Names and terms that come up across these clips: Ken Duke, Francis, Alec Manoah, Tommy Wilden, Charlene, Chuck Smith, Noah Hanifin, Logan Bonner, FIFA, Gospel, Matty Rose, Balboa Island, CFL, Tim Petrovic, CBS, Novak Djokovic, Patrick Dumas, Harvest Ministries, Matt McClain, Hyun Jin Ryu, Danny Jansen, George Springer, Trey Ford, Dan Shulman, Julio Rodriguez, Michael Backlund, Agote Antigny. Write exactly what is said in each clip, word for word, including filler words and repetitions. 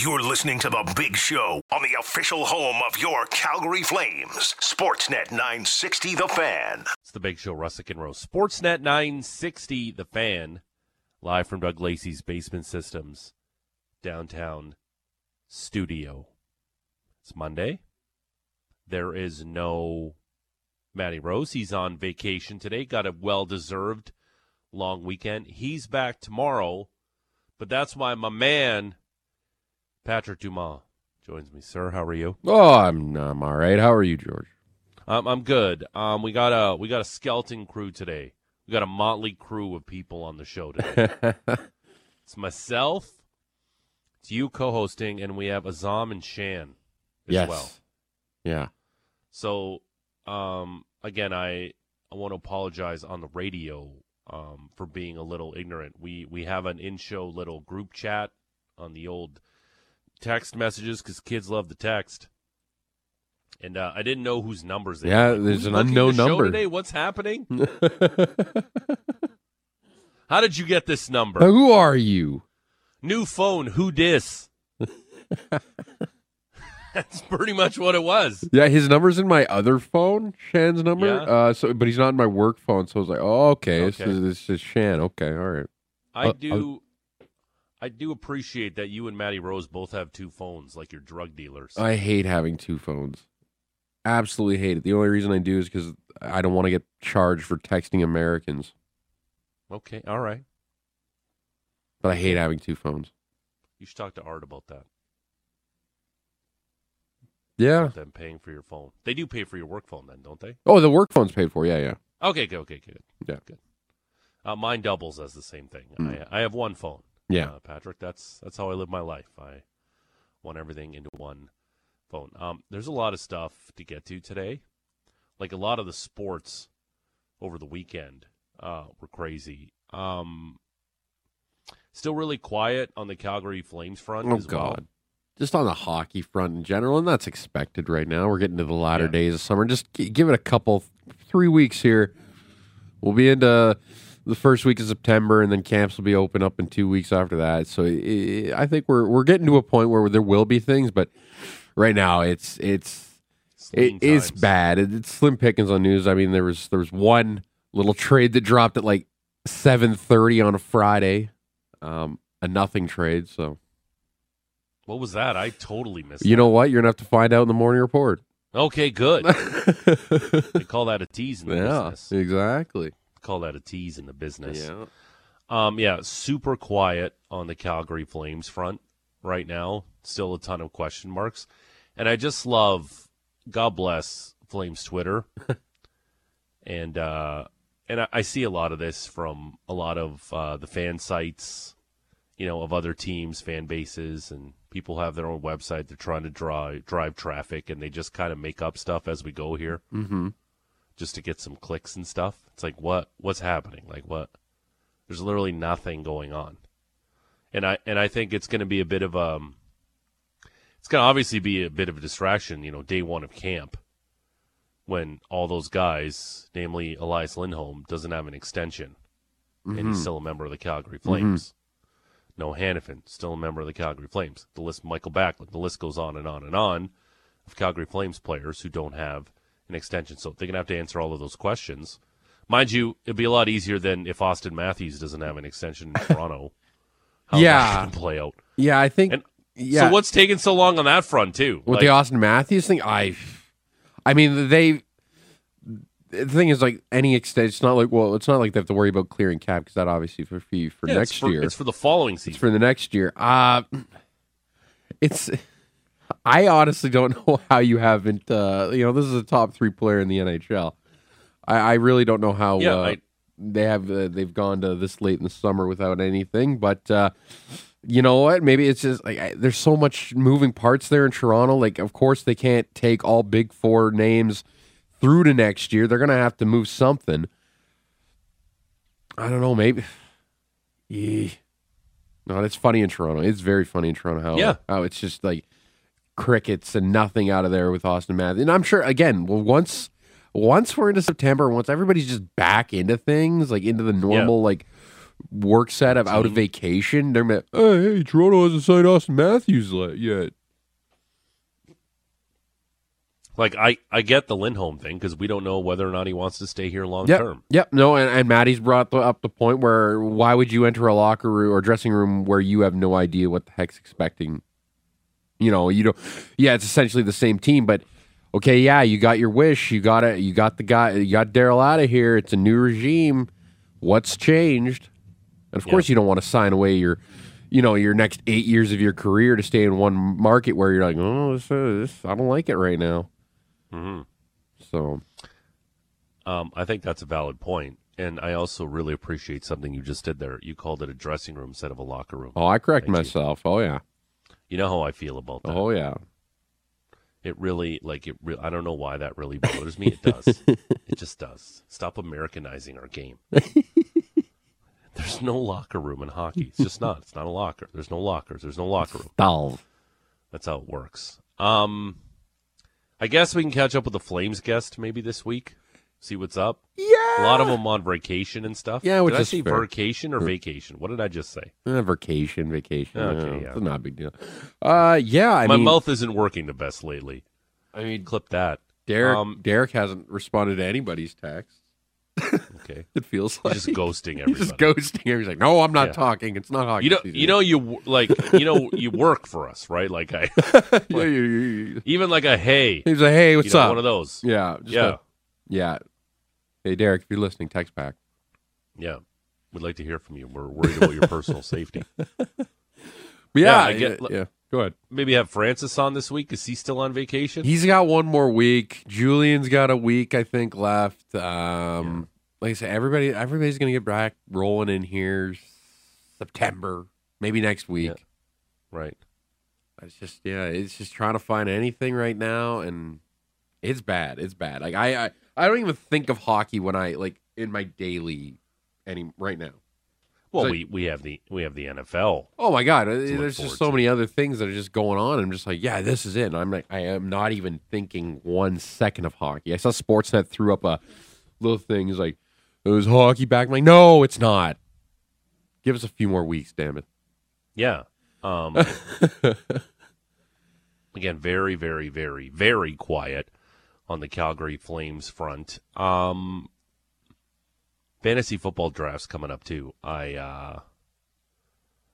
You're listening to The Big Show on the official home of your Calgary Flames, Sportsnet nine sixty The Fan. It's The Big Show, Russick and Rose. Sportsnet nine sixty The Fan, live from Doug Lacey's Basement Systems downtown studio. It's Monday. There is no Matty Rose. He's on vacation today. Got a well-deserved long weekend. He's back tomorrow, but that's why my man Patrick Dumas joins me. Sir, how are you? Oh, I'm I'm all right. How are you, George? Um, I'm good. Um, we got a we got a skeleton crew today. We got a motley crew of people on the show today. It's myself, it's you co-hosting, and we have Azam and Shan as yes. well. Yeah. So, um, again, I I want to apologize on the radio um, for being a little ignorant. We we have an in-show little group chat on the old text messages because kids love the text, and uh, I didn't know whose numbers they yeah. Had. Like, there's an unknown the number today. What's happening? How did you get this number? Who are you? New phone. Who dis? That's pretty much what it was. Yeah, his number's in my other phone, Shan's number. Yeah. Uh, so, but he's not in my work phone, so I was like, oh, okay, okay. This, is, this is Shan. Okay, all right. I uh, do uh, I do appreciate that you and Matty Rose both have two phones, like you're drug dealers. I hate having two phones. Absolutely hate it. The only reason I do is because I don't want to get charged for texting Americans. Okay, all right. But I hate having two phones. You should talk to Art about that. Yeah. Them paying for your phone. They do pay for your work phone then, don't they? Oh, the work phone's paid for. Yeah, yeah. Okay, good, okay, good. Yeah. Good. Uh, mine doubles as the same thing. Mm. I I have one phone. Yeah. Uh, Patrick, that's that's how I live my life. I want everything into one phone. Um, there's a lot of stuff to get to today. Like a lot of the sports over the weekend uh, were crazy. Um, still really quiet on the Calgary Flames front oh, as God. well. Just on the hockey front in general, and that's expected right now. We're getting to the latter yeah. days of summer. Just give it a couple, three weeks here. We'll be into the first week of September, and then camps will be open up in two weeks after that. So it, I think we're we're getting to a point where there will be things, but right now it's it's it, it's bad. It, it's slim pickings on news. I mean, there was there was one little trade that dropped at like seven thirty on a Friday, um, a nothing trade. So. What was that? I totally missed it. You that. know what? You're going to have to find out in the morning report. Okay, good. They call that a tease in the yeah, business. Yeah, exactly. Call that a tease in the business. Yeah. Um, yeah, super quiet on the Calgary Flames front right now. Still a ton of question marks. And I just love, God bless, Flames Twitter. and uh, and I, I see a lot of this from a lot of uh, the fan sites, you know, of other teams, fan bases, and people have their own website. They're trying to drive, drive traffic, and they just kind of make up stuff as we go here mm-hmm. just to get some clicks and stuff. It's like, what what's happening? Like, what? There's literally nothing going on. And I and I think it's going to be a bit of a – it's going to obviously be a bit of a distraction, you know, day one of camp when all those guys, namely Elias Lindholm, doesn't have an extension mm-hmm. and he's still a member of the Calgary Flames. Mm-hmm. Noah Hanifin, still a member of the Calgary Flames. The list, Michael Backlund, the list goes on and on and on of Calgary Flames players who don't have an extension. So they're going to have to answer all of those questions. Mind you, it'd be a lot easier than if Auston Matthews doesn't have an extension in Toronto. How yeah. That play out. Yeah, I think. And, yeah. So what's taking so long on that front, too? With like, the Auston Matthews thing, I, I mean, they. The thing is, like any extension, it's not like well, it's not like they have to worry about clearing cap because that obviously for fee for yeah, next it's for, year. It's for the following season. It's for the next year. Uh, it's. I honestly don't know how you haven't. Uh, you know, this is a top three player in the N H L. I, I really don't know how yeah, uh, I, they have. Uh, they've gone to this late in the summer without anything. But uh, you know what? Maybe it's just like I, there's so much moving parts there in Toronto. Like, of course, they can't take all big four names through to next year. They're going to have to move something. I don't know, maybe. Yeah. No, that's funny in Toronto. It's very funny in Toronto how, yeah. how it's just like crickets and nothing out of there with Auston Matthews. And I'm sure, again, well, once once we're into September, once everybody's just back into things, like into the normal, yeah. like work set of out of vacation. They're like, oh, hey, Toronto hasn't signed Auston Matthews yet. Like, I, I get the Lindholm thing because we don't know whether or not he wants to stay here long yep. term. Yep, no, and, and Matty's brought up the point where why would you enter a locker room or dressing room where you have no idea what the heck's expecting? You know, you don't. Yeah, it's essentially the same team, but okay, yeah, you got your wish, you got it, you got the guy, you got Darryl out of here. It's a new regime. What's changed? And of yeah. course, you don't want to sign away your, you know, your next eight years of your career to stay in one market where you're like, oh, this, uh, this I don't like it right now. Mm-hmm. So, um, I think that's a valid point, and I also really appreciate something you just did there. You called it a dressing room instead of a locker room. Oh, I correct myself. You. Oh, yeah. You know how I feel about that. Oh, yeah. It really, like, it. Re- I don't know why that really bothers me. It does. It just does. Stop Americanizing our game. There's no locker room in hockey. It's just not. It's not a locker. There's no lockers. There's no locker room. Stop. That's how it works. Um... I guess we can catch up with the Flames guest maybe this week, see what's up. Yeah. A lot of them on vacation and stuff. Yeah, which did I is say fair. Vacation or vacation? What did I just say? Uh, vacation, vacation. Okay, no, yeah. It's not a big deal. Uh, yeah, I My mean, mouth isn't working the best lately. I mean, clip that. Derek um, Derek hasn't responded to anybody's texts. Okay. It feels like. He's just ghosting everybody. He's just ghosting everybody. He's like, no, I'm not yeah. talking. It's not hockey. You know, you know, you like, you know, you work for us, right? Like I, like, yeah, you, you, even like a hey. He's like, hey, what's you know, up? One of those. Yeah. Just yeah. A, yeah. Hey, Derek, if you're listening, text back. Yeah. We'd like to hear from you. We're worried about your personal safety. But yeah, yeah, I get, yeah, yeah. Go ahead. Maybe have Francis on this week. Is he still on vacation? He's got one more week. Julian's got a week, I think, left. Um, yeah. Like I said, everybody, everybody's going to get back rolling in here September, maybe next week. Yeah. Right. It's just, yeah, it's just trying to find anything right now, and it's bad. It's bad. Like, I, I, I don't even think of hockey when I, like, in my daily any right now. Well, so, we, we have the we have the N F L. Oh my God! There's just so many to. other things that are just going on. I'm just like, yeah, this is it. And I'm like, I am not even thinking one second of hockey. I saw Sportsnet threw up a little thing. It's like, it was hockey back. I'm like, no, it's not. Give us a few more weeks, damn it. Yeah. Um, again, very, very, very, very quiet on the Calgary Flames front. Um. Fantasy football drafts coming up, too. I uh,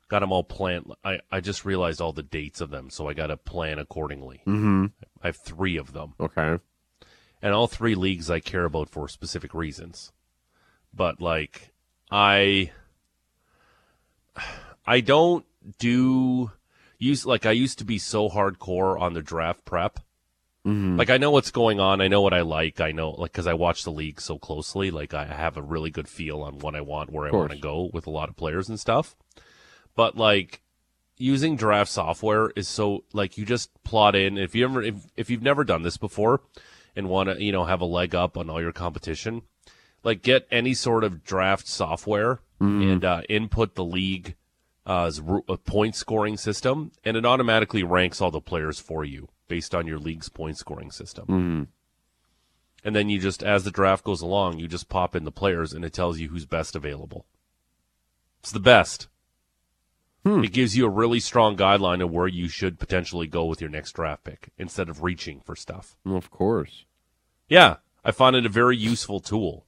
got them all planned. I, I just realized all the dates of them, so I got to plan accordingly. Mm-hmm. I have three of them. Okay. And all three leagues I care about for specific reasons. But, like, I I don't do... use Like, I used to be so hardcore on the draft prep. Mm-hmm. Like, I know what's going on. I know what I like. I know, like, because I watch the league so closely. Like, I have a really good feel on what I want, where I want to go with a lot of players and stuff. But, like, using draft software is so, like, you just plot in. If you ever, if, if you've never done this before and want to, you know, have a leg up on all your competition, like, get any sort of draft software mm-hmm. and uh, input the league uh, point scoring system, and it automatically ranks all the players for you based on your league's point scoring system. Mm-hmm. And then you just, as the draft goes along, you just pop in the players and it tells you who's best available. It's the best. Hmm. It gives you a really strong guideline of where you should potentially go with your next draft pick instead of reaching for stuff. Well, of course. Yeah. I found it a very useful tool.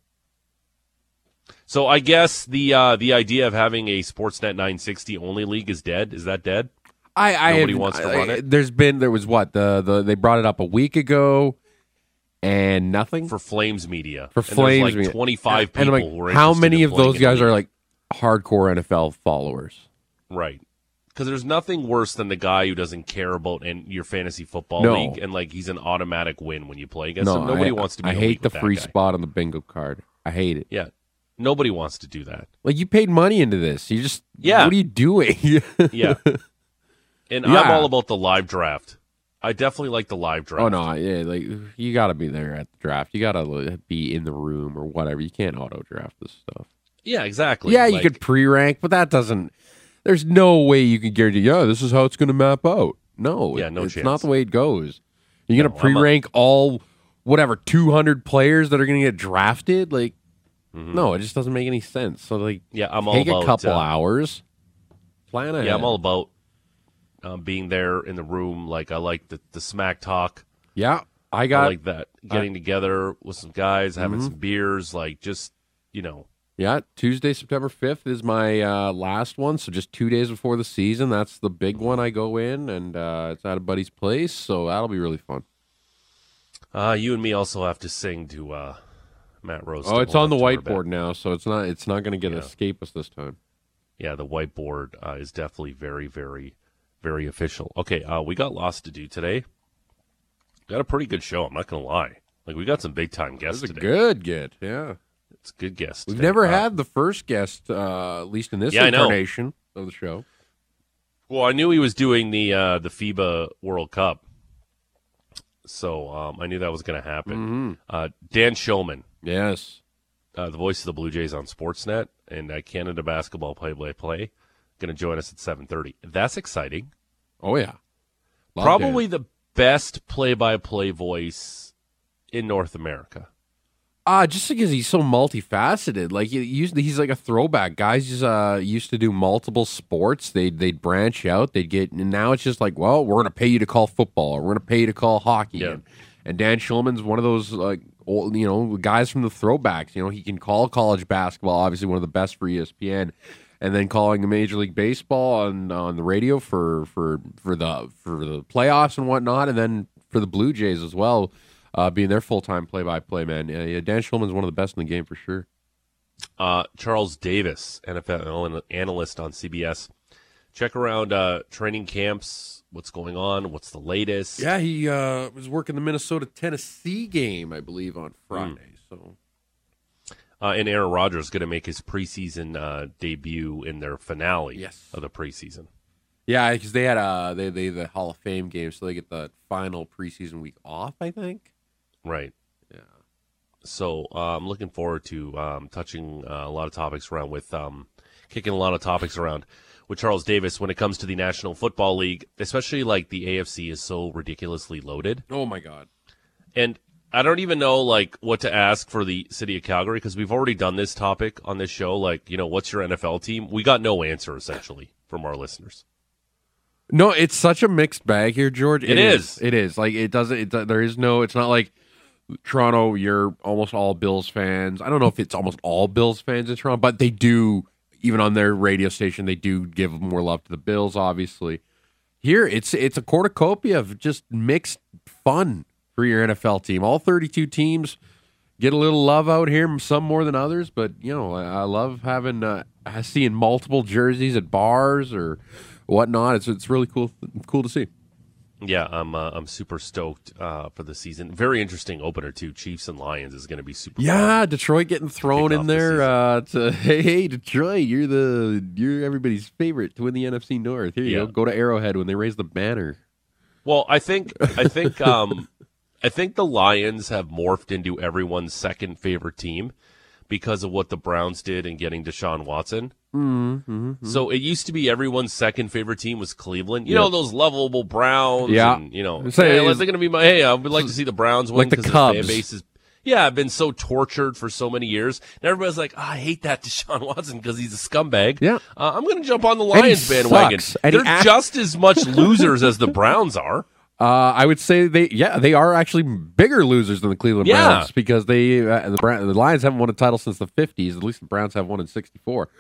So I guess the uh, the idea of having a Sportsnet nine sixty only league is dead. Is that dead? I, I Nobody have, wants to run I, it. There's been, there was what? the the They brought it up a week ago and nothing? For Flames Media. For and Flames like Media. twenty-five people like, who are how many of those guys are like hardcore N F L followers? Right. Because there's nothing worse than the guy who doesn't care about in your fantasy football no. league and like he's an automatic win when you play against no, him. Nobody I, wants to be I hate the free guy. spot on the bingo card. I hate it. Yeah. Nobody wants to do that. Like you paid money into this. You just, yeah. what are you doing? yeah. And yeah. I'm all about the live draft. I definitely like the live draft. Oh, no, yeah, like you got to be there at the draft. You got to be in the room or whatever. You can't auto-draft this stuff. Yeah, exactly. Yeah, like, you could pre-rank, but that doesn't... There's no way you can guarantee, yeah, this is how it's going to map out. No, yeah, no it's chance. not the way it goes. You're going to no, pre-rank a... all, whatever, two hundred players that are going to get drafted? Like, Mm-hmm. No, it just doesn't make any sense. So, like, yeah, I'm take all about, a couple uh, hours, plan ahead. Yeah, I'm all about um, being there in the room. Like, I like the, the smack talk. Yeah, I got I like that. Getting uh, together with some guys, having mm-hmm. some beers, like, just, you know. Yeah, Tuesday, September fifth is my uh, last one, so just two days before the season. That's the big one I go in, and uh, it's at a buddy's place, so that'll be really fun. Uh, you and me also have to sing to uh, Matt Rose. Oh, it's on the whiteboard now, so it's not it's not going to get yeah. an escape us this time. Yeah, the whiteboard uh, is definitely very, very, very official. Okay, uh, we got lots to do today. Got a pretty good show, I'm not going to lie. Like, we got some big-time guests today. That's a good get, yeah. It's a good guest. We've today. never uh, had the first guest, uh, at least in this yeah, incarnation of the show. Well, I knew he was doing the uh, the FIBA World Cup, so um, I knew that was going to happen. Mm-hmm. Uh, Dan Shulman. Yes. Uh, the voice of the Blue Jays on Sportsnet and uh, Canada Basketball Play-By-Play, going to join us at seven thirty. That's exciting. Oh, yeah. Love Probably Dan. the best play-by-play voice in North America. Uh, just because he's so multifaceted. Like, he used to, he's like a throwback. Guys just, uh, used to do multiple sports. They'd, they'd branch out. They'd get, and now it's just like, well, we're going to pay you to call football, or we're going to pay you to call hockey. Yeah. And, and Dan Shulman's one of those, like, old, you know, guys from the throwbacks. You know, he can call college basketball, obviously one of the best for E S P N, and then calling Major League Baseball on, on the radio for, for, for, the, for the playoffs and whatnot, and then for the Blue Jays as well. Uh, being their full-time play-by-play man. Yeah, yeah, Dan Shulman's one of the best in the game for sure. Uh, Charles Davis, N F L analyst on C B S. Check around uh, training camps, what's going on, what's the latest. Yeah, he uh, was working the Minnesota-Tennessee game, I believe, on Friday. Mm. So, uh, and Aaron Rodgers is going to make his preseason uh, debut in their finale yes. of the preseason. Yeah, because they had uh, they, they the Hall of Fame game, so they get the final preseason week off, I think. Right. Yeah. So I'm um, looking forward to um, touching uh, a lot of topics around with um, kicking a lot of topics around with Charles Davis when it comes to the National Football League, especially like the A F C is so ridiculously loaded. Oh, my God. And I don't even know like what to ask for the city of Calgary because we've already done this topic on this show. Like, you know, what's your N F L team? We got no answer, essentially, from our listeners. No, it's such a mixed bag here, George. It, it is. is. It is. Like, it doesn't, it, there is no, it's not like, Toronto, you're almost all Bills fans. I don't know if it's almost all Bills fans in Toronto, but they do, even on their radio station, they do give more love to the Bills, obviously. Here, it's it's a cornucopia of just mixed fun for your N F L team. All thirty-two teams get a little love out here, some more than others, but, you know, I love having, uh, seeing multiple jerseys at bars or whatnot. It's it's really cool cool to see. Yeah, I'm uh, I'm super stoked uh, for the season. Very interesting opener too. Chiefs and Lions is going to be super. Yeah, fun. Detroit getting thrown in there. Uh, to, hey, hey, Detroit, you're the you're everybody's favorite to win the N F C North. Here you yeah. go. Go to Arrowhead when they raise the banner. Well, I think I think um, I think the Lions have morphed into everyone's second favorite team because of what the Browns did in getting Deshaun Watson. Mm-hmm, mm-hmm. So it used to be everyone's second favorite team was Cleveland. You yep. know, those lovable Browns. Yeah. And, you know, so, hey, is, they're going to be my, hey, I would like to see the Browns win because like the, the fan base is, yeah, I've been so tortured for so many years. And everybody's like, oh, I hate that Deshaun Watson because he's a scumbag. Yeah. Uh, I'm going to jump on the Lions bandwagon. They're act- just as much losers as the Browns are. Uh, I would say they, yeah, they are actually bigger losers than the Cleveland yeah. Browns because they, uh, the, Browns, the Lions haven't won a title since the fifties. At least the Browns have won in sixty-four.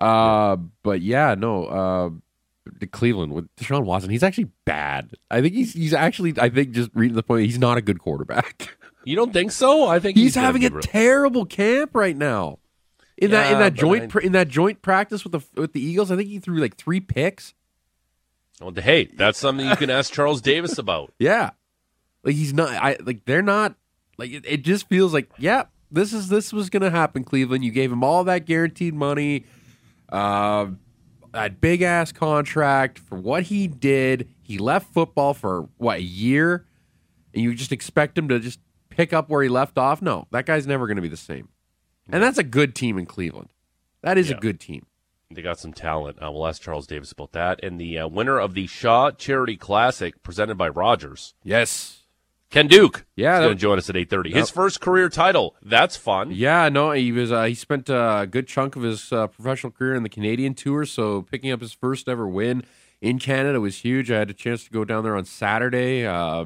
Uh, but yeah, no, uh, the Cleveland with Deshaun Watson, he's actually bad. I think he's, he's actually, I think just reading the point, he's not a good quarterback. You don't think so? I think he's, he's having a real. terrible camp right now in yeah, that, in that joint, I... in that joint practice with the, with the Eagles. I think he threw like three picks. Well, hey, that's something you can ask Charles Davis about. Yeah. Like he's not, I like, they're not like, it, it just feels like, yeah, this is, this was going to happen. Cleveland, you gave him all that guaranteed money. Uh, that big-ass contract for what he did. He left football for, what, a year? And you just expect him to just pick up where he left off? No, that guy's never going to be the same. And that's a good team in Cleveland. That is yeah. a good team. They got some talent. Uh, we'll ask Charles Davis about that. And the uh, winner of the Shaw Charity Classic, presented by Rogers. Yes. Ken Duke, yeah, is going to join us at eight thirty. His first career title, that's fun. Yeah, no, he was uh, he spent a good chunk of his uh, professional career in the Canadian Tour, so picking up his first ever win in Canada was huge. I had a chance to go down there on Saturday, uh,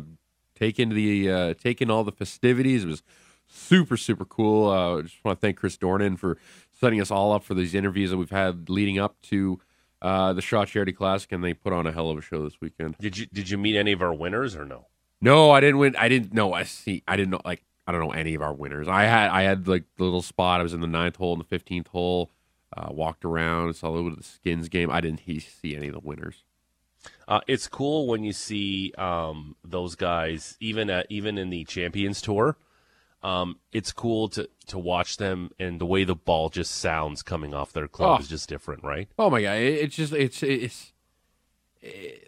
take in the uh, take in all the festivities. It was super super cool. Uh, I just want to thank Chris Dornan for setting us all up for these interviews that we've had leading up to uh, the Shaw Charity Classic, and they put on a hell of a show this weekend. Did you did you meet any of our winners or no? No, I didn't win. I didn't know. I see. I didn't know. Like, I don't know any of our winners. I had. I had like the little spot. I was in the ninth hole and the fifteenth hole. Uh, walked around. Saw a little bit of the Skins game. I didn't he, see any of the winners. Uh, it's cool when you see um, those guys, even at, even in the Champions Tour. Um, it's cool to, to watch them, and the way the ball just sounds coming off their club oh. is just different, right? Oh my god! It, it's just it's it's.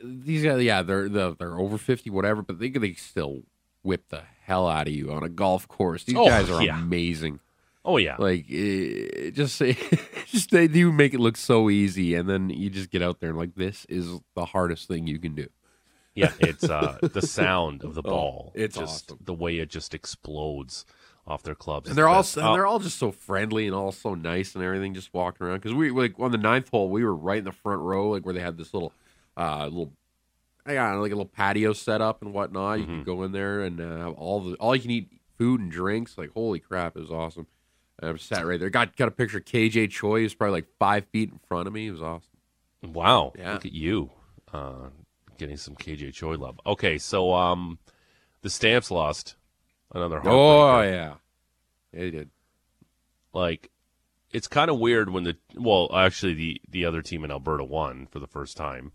These guys, yeah, they're they're over fifty, whatever, but they they still whip the hell out of you on a golf course. These oh, guys are yeah. amazing. Oh yeah, like it, just it, just they do make it look so easy, and then you just get out there and like this is the hardest thing you can do. Yeah, it's uh, the sound of the ball. Oh, it's just awesome. The way it just explodes off their clubs. And they're all and uh, they're all just so friendly and all so nice and everything. Just walking around because we like on the ninth hole we were right in the front row, like where they had this little. Uh, a little, I got like a little patio set up and whatnot. You mm-hmm. can go in there and uh, have all the all you can eat food and drinks. Like holy crap, it was awesome. And I sat right there. Got got a picture of K J Choi. He was probably like five feet in front of me. It was awesome. Wow, yeah. Look at you uh, getting some K J Choi love. Okay, so um, the Stamps lost another. Oh yeah, yeah, they did. Like. It's kind of weird when the well, actually the the other team in Alberta won for the first time.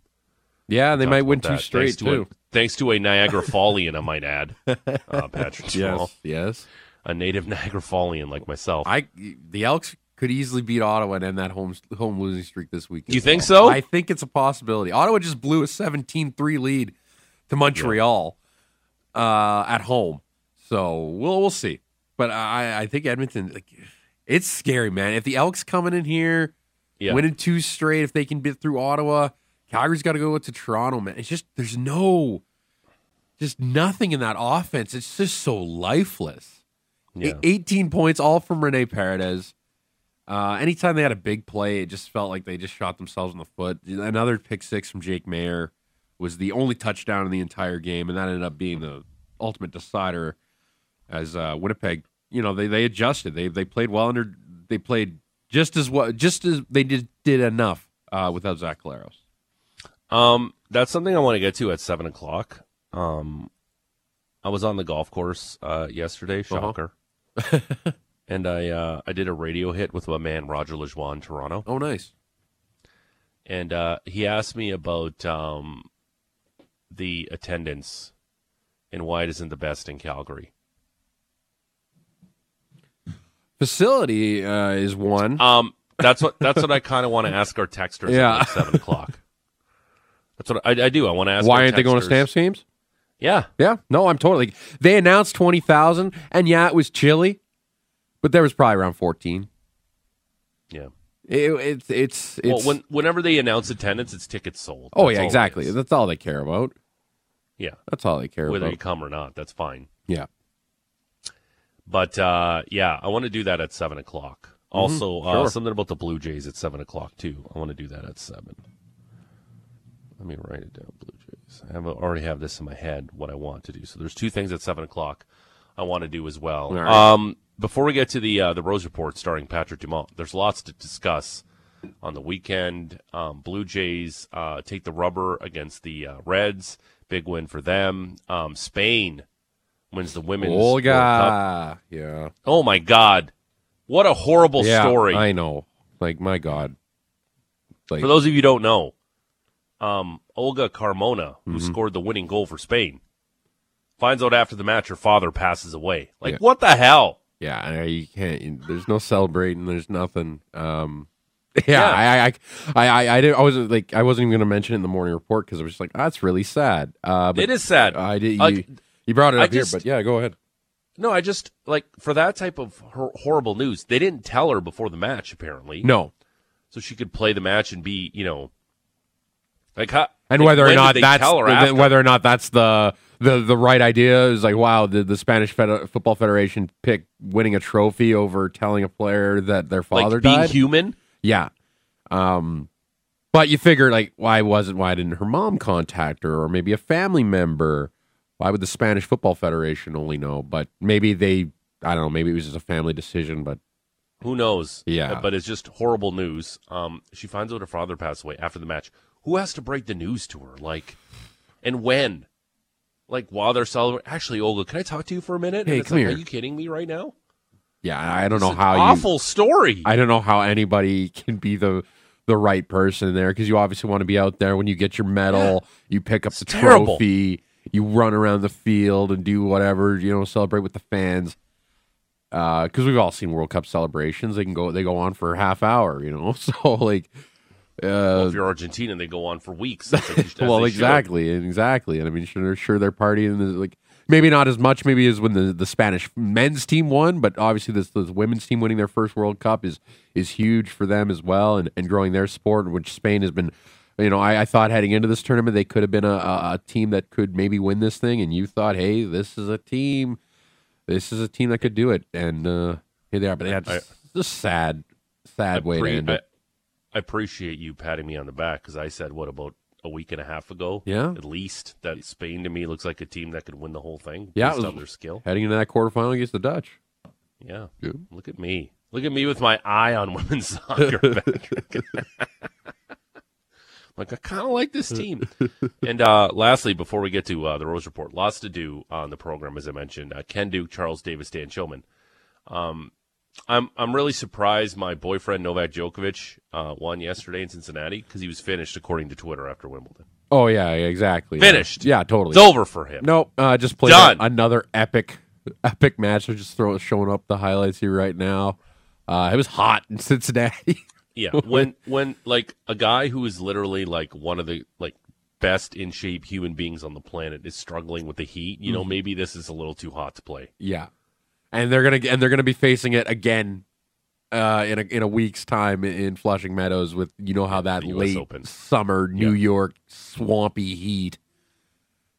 Yeah, they might win two straight, too. Thanks to a Niagara Fallian, I might add, uh, Patrick. Yes, yes. A native Niagara Fallian like myself. I The Elks could easily beat Ottawa and end that home home losing streak this weekend. You think so? I think it's a possibility. Ottawa just blew a seventeen three lead to Montreal yeah. uh, at home. So we'll we'll see. But I, I think Edmonton, like, it's scary, man. If the Elks coming in here, yeah. winning two straight, if they can get through Ottawa, Calgary's got to go to Toronto, man. It's just, there's no, just nothing in that offense. It's just so lifeless. Yeah. eighteen points, all from Rene Paradis. Uh, anytime they had a big play, it just felt like they just shot themselves in the foot. Another pick six from Jake Mayer was the only touchdown in the entire game, and that ended up being the ultimate decider as uh, Winnipeg, you know, they, they adjusted. They they played well under, they played just as well, just as they did, did enough uh, without Zach Collaros. Um, that's something I want to get to at seven o'clock. Um, I was on the golf course, uh, yesterday, shocker. Uh-huh. And I, uh, I did a radio hit with my man, Roger Lajoie in Toronto. Oh, nice. And, uh, he asked me about, um, the attendance and why it isn't the best in Calgary. Facility, uh, is one. Um, that's what, that's what I kind of want to ask our texters yeah. at seven o'clock. That's what I, I do. I want to ask. Why aren't they going to Stamps games? Yeah, yeah. No, I'm totally. They announced twenty thousand, and yeah, it was chilly, but there was probably around fourteen. Yeah, it, it, it's it's. Well, when, whenever they announce attendance, it's tickets sold. Oh that's yeah, exactly. That's all they care about. Yeah, that's all they care whether about. Whether you come or not, that's fine. Yeah, but uh, yeah, I want to do that at seven o'clock. Mm-hmm. Also, uh, sure. something about the Blue Jays at seven o'clock too. I want to do that at seven. Let me write it down, Blue Jays. I have, already have this in my head, what I want to do. So there's two things at seven o'clock I want to do as well. Right. Um, before we get to the uh, the Rose Report starring Patrick Dumas, there's lots to discuss on the weekend. Um, Blue Jays uh, take the rubber against the uh, Reds. Big win for them. Um, Spain wins the Women's Olga. World Cup. Yeah. Oh, my God. What a horrible yeah, story. I know. Like, my God. Like, for those of you who don't know, Um, Olga Carmona, who mm-hmm. scored the winning goal for Spain, finds out after the match her father passes away. Like, yeah. what the hell? Yeah, you can't. There's no celebrating. There's nothing. Um, yeah, yeah. I, I, I, I, I, didn't, I wasn't like I wasn't even going to mention it in the morning report because I was just like, oh, that's really sad. Uh, but it is sad. I did. You, like, you brought it up just, here, but yeah, go ahead. No, I just like for that type of horrible news, they didn't tell her before the match apparently. No, so she could play the match and be, you know. Like, how, and whether or not that's the, whether or not that's the the, the right idea is like, wow, the, the Spanish Fed, Football Federation picked winning a trophy over telling a player that their father like being died. Human, yeah. Um, but you figure like, why wasn't why didn't her mom contact her, or maybe a family member? Why would the Spanish Football Federation only know? But maybe they, I don't know, maybe it was just a family decision, but who knows? Yeah. But it's just horrible news. Um, she finds out her father passed away after the match. Who has to break the news to her? Like, and when? Like, while they're celebrating. Actually, Olga, can I talk to you for a minute? Hey, come like, here. Are you kidding me right now? Yeah, I don't it's know an how awful you, story. I don't know how anybody can be the the right person there, because you obviously want to be out there when you get your medal, yeah. you pick up it's the terrible. trophy, you run around the field and do whatever, you know, celebrate with the fans. Because uh, we've all seen World Cup celebrations, they can go they go on for a half hour, you know. So like, uh, well, if you're Argentina, they go on for weeks. That's like, that's well, exactly, and exactly, and I mean, sure, sure, they're partying. There's like maybe not as much, maybe as when the, the Spanish men's team won, but obviously this, this women's team winning their first World Cup is is huge for them as well, and, and growing their sport, which Spain has been. You know, I, I thought heading into this tournament they could have been a, a team that could maybe win this thing, and you thought, hey, this is a team. This is a team that could do it, and uh, here they are. But that's just, just sad, sad pre- way to end it. I, I appreciate you patting me on the back, because I said, what, about a week and a half ago? Yeah. At least that Spain, to me, looks like a team that could win the whole thing. Yeah, based it was, on their skill. Heading into that quarterfinal against the Dutch. Yeah. Dude. Look at me. Look at me with my eye on women's soccer, Patrick. Like, I kind of like this team. And uh, lastly, before we get to uh, the Rose Report, lots to do on the program, as I mentioned. Uh, Ken Duke, Charles Davis, Dan Shulman. Um, I'm I'm really surprised my boyfriend Novak Djokovic uh, won yesterday in Cincinnati, because he was finished, according to Twitter, after Wimbledon. Oh, yeah, exactly. Finished. Yeah, yeah totally. It's over for him. No, uh, just played a, another epic, epic match. I'm just throw, showing up the highlights here right now. Uh, it was hot in Cincinnati. Yeah, when, when like, a guy who is literally, like, one of the, like, best in shape human beings on the planet is struggling with the heat, you know, mm-hmm. maybe this is a little too hot to play. Yeah, and they're gonna and they're gonna be facing it again uh, in a in a week's time in Flushing Meadows with, you know, how that late Open. summer New yeah. York swampy heat.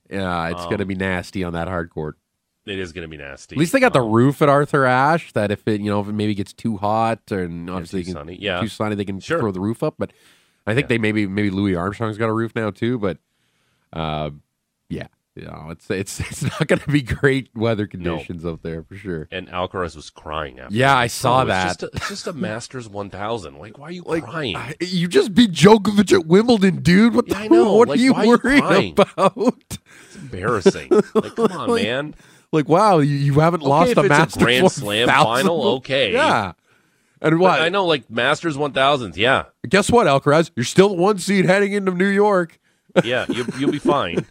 Yeah, uh, it's um, gonna be nasty on that hard court. It is going to be nasty. At least they got the um, roof at Arthur Ashe. That if it, you know, if it maybe gets too hot and obviously too, can, sunny. Yeah. too sunny, they can sure. throw the roof up. But I think yeah. they maybe maybe Louis Armstrong's got a roof now too. But uh, yeah, you know, it's it's it's not going to be great weather conditions no. up there for sure. And Alcaraz was crying after. Yeah, that. I saw oh, that. It's just, a, it's just a Masters one thousand. Like, why are you like, crying? I, you just beat Djokovic at Wimbledon, dude. What yeah, the? I know. What like, are you worrying about? It's embarrassing. Like, come on, like, man. Like, wow, you, you haven't okay, lost if a it's Masters a Grand one, Slam thousand. Final? Okay. Yeah. And what? But I know, like, Masters one thousands, yeah. Guess what, Alcaraz? You're still one seed heading into New York. Yeah, you, you'll be fine.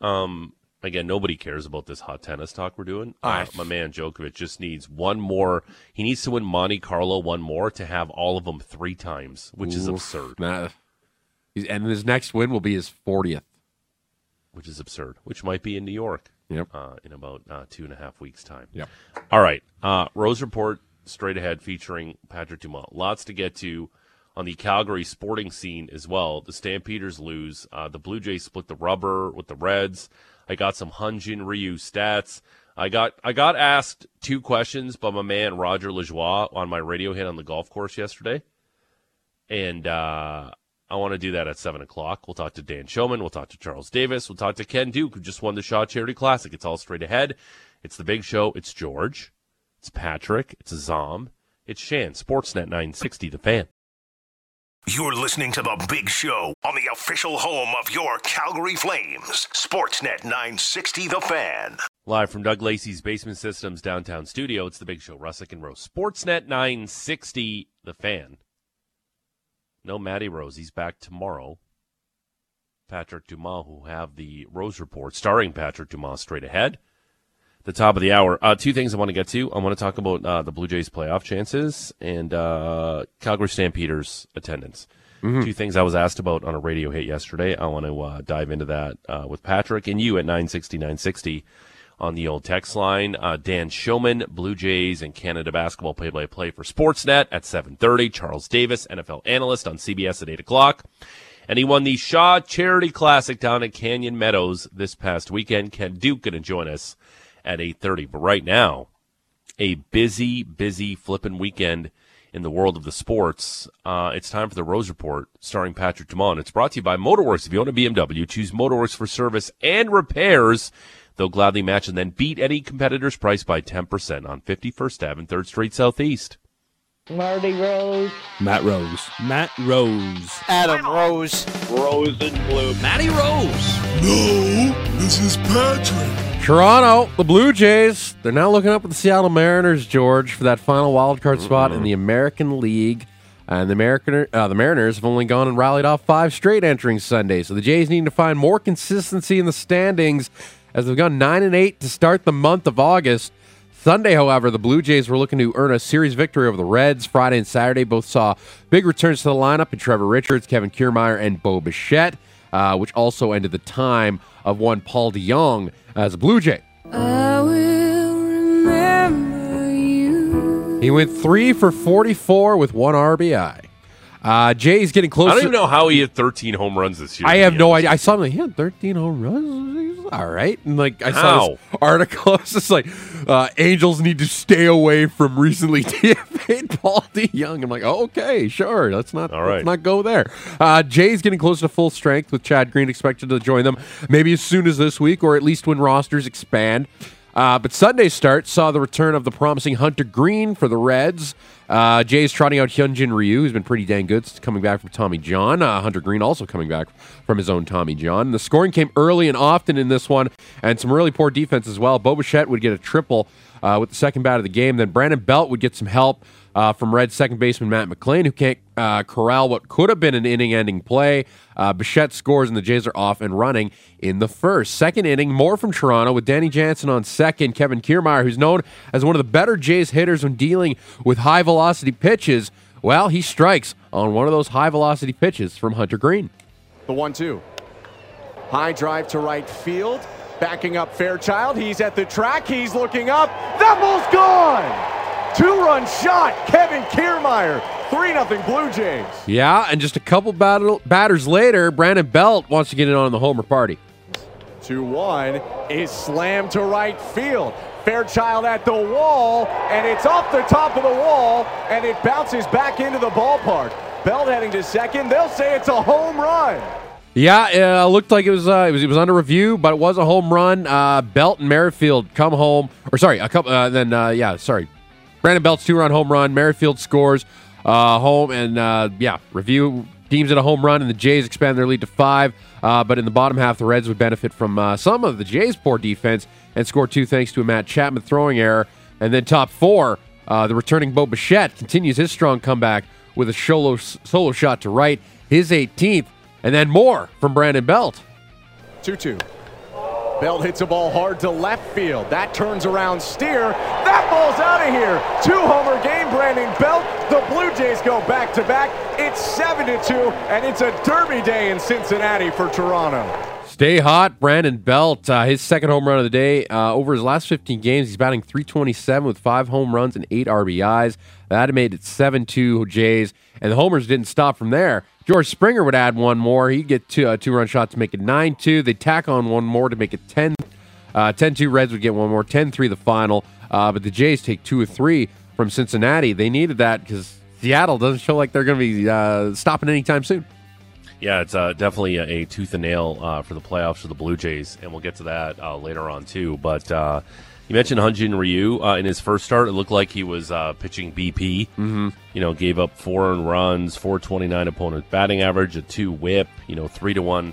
Um, Again, nobody cares about this hot tennis talk we're doing. Uh, my man Djokovic just needs one more. He needs to win Monte Carlo one more to have all of them three times, which Ooh, is absurd. Nah. And his next win will be his fortieth. Which is absurd, which might be in New York. Yep. Uh, in about uh, two and a half weeks' time. Yep. All right. Uh, Rose Report straight ahead, featuring Patrick Dumas. Lots to get to on the Calgary sporting scene as well. The Stampeders lose. Uh, the Blue Jays split the rubber with the Reds. I got some Hyun Jin Ryu stats. I got I got asked two questions by my man Roger Lajoie on my radio hit on the golf course yesterday, and uh, I want to do that at seven o'clock. We'll talk to Dan Shulman. We'll talk to Charles Davis. We'll talk to Ken Duke, who just won the Shaw Charity Classic. It's all straight ahead. It's the big show. It's George. It's Patrick. It's Azam. It's Shan. Sportsnet nine sixty, The Fan. You're listening to The Big Show on the official home of your Calgary Flames. Sportsnet nine sixty, The Fan. Live from Doug Lacey's Basement Systems downtown studio, it's The Big Show, Russick and Rose. Sportsnet nine sixty, The Fan. No Matty Rose. He's back tomorrow. Patrick Dumas, who have the Rose Report, starring Patrick Dumas, straight ahead. The top of the hour. Uh, two things I want to get to. I want to talk about uh, the Blue Jays' playoff chances and uh, Calgary Stampeders' attendance. Mm-hmm. Two things I was asked about on a radio hit yesterday. I want to uh, dive into that uh, with Patrick and you at nine sixty, nine sixty on the old text line. Uh, Dan Shulman, Blue Jays and Canada basketball play-by-play for Sportsnet at seven thirty. Charles Davis, N F L analyst on C B S at eight o'clock. And he won the Shaw Charity Classic down at Canyon Meadows this past weekend. Ken Duke going to join us at eight thirty. But right now, a busy, busy flipping weekend in the world of the sports. Uh, it's time for the Rose Report starring Patrick Dumas. It's brought to you by Motorworks. If you own a B M W, choose Motorworks for service and repairs. They'll gladly match and then beat any competitor's price by ten percent on fifty-first Avenue, third Street Southeast. Marty Rose. Matt Rose. Matt Rose. Adam Rose. Rose and Blue. Matty Rose. No, this is Patrick. Toronto, the Blue Jays, they're now looking up at the Seattle Mariners, George, for that final wildcard spot mm-hmm. in the American League. And the, American, uh, the Mariners have only gone and rallied off five straight entering Sunday. So the Jays need to find more consistency in the standings as they've gone nine and eight to start the month of August. Sunday, however, the Blue Jays were looking to earn a series victory over the Reds. Friday and Saturday both saw big returns to the lineup in Trevor Richards, Kevin Kiermaier, and Bo Bichette, uh, which also ended the time of one Paul DeJong as a Blue Jay. I will remember you. He went three for forty-four with one R B I. Uh, Jay's getting closer. I don't even know how he had thirteen home runs this year. I have no idea. I saw him like, he had thirteen home runs? All right. And like I saw this article. It's just like, uh, Angels need to stay away from recently D F A'd Paul DeJong. I'm like, oh, okay, sure. Let's not, All right. let's not go there. Uh, Jay's getting close to full strength with Chad Green expected to join them maybe as soon as this week or at least when rosters expand. Uh, but Sunday's start saw the return of the promising Hunter Green for the Reds. Uh, Jays trotting out Hyun Jin Ryu, who's been pretty dang good coming back from Tommy John. Uh, Hunter Green also coming back from his own Tommy John. The scoring came early and often in this one, and some really poor defense as well. Bo Bichette would get a triple uh, with the second bat of the game. Then Brandon Belt would get some help uh, from Reds second baseman Matt McClain, who can't uh, corral what could have been an inning-ending play. Uh, Bichette scores, and the Jays are off and running in the first. Second inning, more from Toronto with Danny Jansen on second. Kevin Kiermaier, who's known as one of the better Jays hitters when dealing with high velocity velocity pitches, well, he strikes on one of those high-velocity pitches from Hunter Green. The one two. High drive to right field. Backing up Fairchild. He's at the track. He's looking up. That ball's gone! Two-run shot. Kevin Kiermaier. three nothing Blue Jays. Yeah, and just a couple battle- batters later, Brandon Belt wants to get in on the homer party. two one is slammed to right field. Fairchild at the wall, and it's off the top of the wall, and it bounces back into the ballpark. Belt heading to second. They'll say it's a home run. Yeah, it looked like it was uh, it was it was under review, but it was a home run. Uh, Belt and Merrifield come home, or sorry, a couple. Uh, then uh, yeah, sorry, Brandon Belt's two-run home run. Merrifield scores uh, home, and uh, yeah, review deems it a home run, and the Jays expand their lead to five. Uh, but in the bottom half, the Reds would benefit from uh, some of the Jays' poor defense and score two thanks to a Matt Chapman throwing error. And then top four, uh, the returning Bo Bichette continues his strong comeback with a solo, solo shot to right, his eighteenth. And then more from Brandon Belt. two two. Belt hits a ball hard to left field. That turns around Steer. That ball's out of here. Two-homer game, Brandon Belt. The Blue Jays go back-to-back. It's seven to two, and it's a derby day in Cincinnati for Toronto. Stay hot, Brandon Belt. Uh, his second home run of the day. Uh, over his last fifteen games, he's batting three twenty-seven with five home runs and eight R B Is. That made it seven two Jays, and the homers didn't stop from there. George Springer would add one more. He'd get two, a two-run shot to make it nine two. They tack on one more to make it ten, uh, ten two. Reds would get one more. ten three the final. Uh, but the Jays take two or three from Cincinnati. They needed that because Seattle doesn't feel like they're going to be uh, stopping anytime soon. Yeah, it's uh, definitely a, a tooth and nail uh, for the playoffs for the Blue Jays, and we'll get to that uh, later on too. But uh, you mentioned Hyun Jin Ryu uh, in his first start. It looked like he was uh, pitching B P. Mm-hmm. You know, gave up four runs, four twenty-nine opponent batting average, a two whip, you know, three to one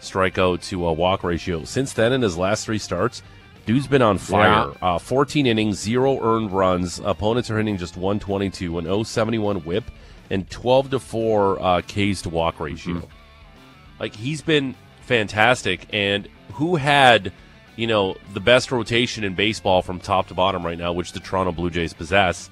strikeout to a walk ratio. Since then, in his last three starts, dude's been on fire. Yeah. Uh, fourteen innings, zero earned runs. Opponents are hitting just one twenty-two, an oh seventy-one whip, and twelve to four uh, K's to walk ratio. Mm-hmm. Like, he's been fantastic. And who had, you know, the best rotation in baseball from top to bottom right now, which the Toronto Blue Jays possess,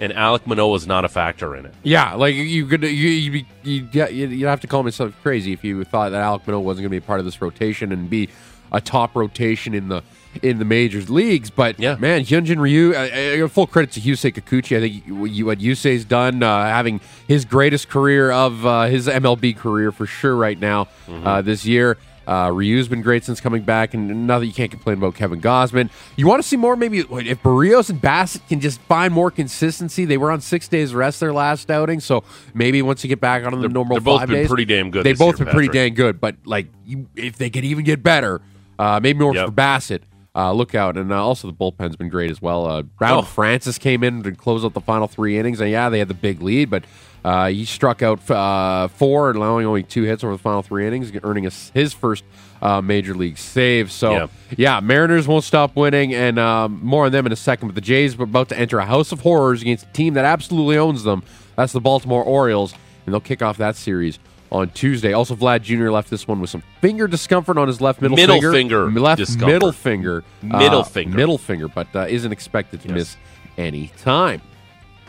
and Alec Manoah is not a factor in it. Yeah, like, you could, you, you, you, you'd have to call myself crazy if you thought that Alec Manoah wasn't going to be a part of this rotation and be a top rotation in the in the major leagues. But, yeah. man, Hyun Jin Ryu, uh, uh, full credit to Yusei Kikuchi. I think you, you, what Yusei's done, uh, having his greatest career of uh, his M L B career for sure right now mm-hmm. uh, this year. Uh, Ryu's been great since coming back, and now that you can't complain about Kevin Gausman. You want to see more, maybe, if Barrios and Bassett can just find more consistency. They were on six days rest their last outing, so maybe once you get back on the they're, normal they're both five days. They've both been pretty damn good They've both year, been Patrick. pretty dang good, but like you, if they could even get better, uh, maybe more yep. for Bassett. Uh, look out. And uh, also the bullpen's been great as well. Uh, Brown oh. Francis came in to close out the final three innings. And yeah, they had the big lead, but uh, he struck out uh, four, allowing only two hits over the final three innings, earning us his first uh, Major League save. So, yeah. yeah, Mariners won't stop winning, and um, more on them in a second. But the Jays are about to enter a house of horrors against a team that absolutely owns them. That's the Baltimore Orioles, and they'll kick off that series on Tuesday. Also, Vlad Junior left this one with some finger discomfort on his left middle, middle finger. finger. Left discomfort. middle finger. Middle uh, finger. Middle finger, but uh, isn't expected to yes. miss any time.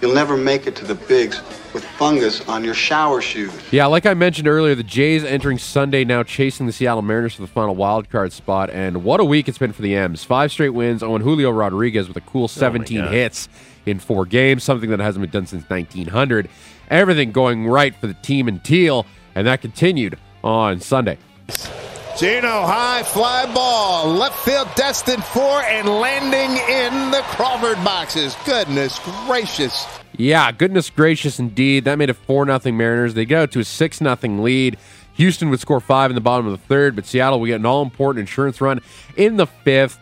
You'll never make it to the bigs with fungus on your shower shoes. Yeah, like I mentioned earlier, the Jays entering Sunday now chasing the Seattle Mariners for the final wild card spot, and what a week it's been for the M's. Five straight wins, oh, and Julio Rodriguez with a cool seventeen oh hits in four games, something that hasn't been done since nineteen hundred. Everything going right for the team in teal. And that continued on Sunday. Geno, high fly ball, left field destined for and landing in the Crawford boxes. Goodness gracious. Yeah, goodness gracious indeed. That made it four nothing Mariners. They get out to a six nothing lead. Houston would score five in the bottom of the third, but Seattle would get an all-important insurance run in the fifth.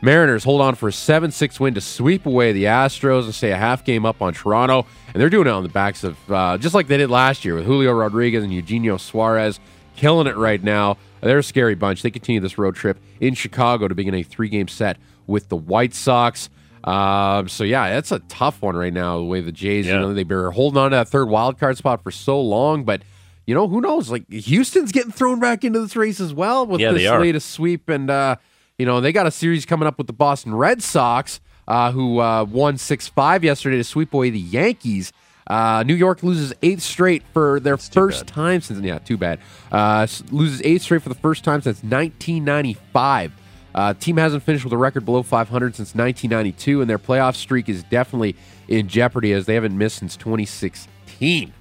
Mariners hold on for a seven six win to sweep away the Astros and stay a half game up on Toronto. And they're doing it on the backs of, uh, just like they did last year with Julio Rodriguez and Eugenio Suarez, killing it right now. They're a scary bunch. They continue this road trip in Chicago to begin a three-game set with the White Sox. Uh, so, yeah, that's a tough one right now, the way the Jays, yeah. you know, they were holding on to that third wild card spot for so long. But, you know, who knows? Like, Houston's getting thrown back into this race as well with yeah, this latest sweep and, uh, you know, they got a series coming up with the Boston Red Sox, uh, who uh, won six five yesterday to sweep away the Yankees. Uh, New York loses eighth straight for their That's first time since... Yeah, too bad. Uh, loses eighth straight for the first time since nineteen ninety-five. Uh, team hasn't finished with a record below five hundred since nineteen ninety-two, and their playoff streak is definitely in jeopardy as they haven't missed since twenty sixteen.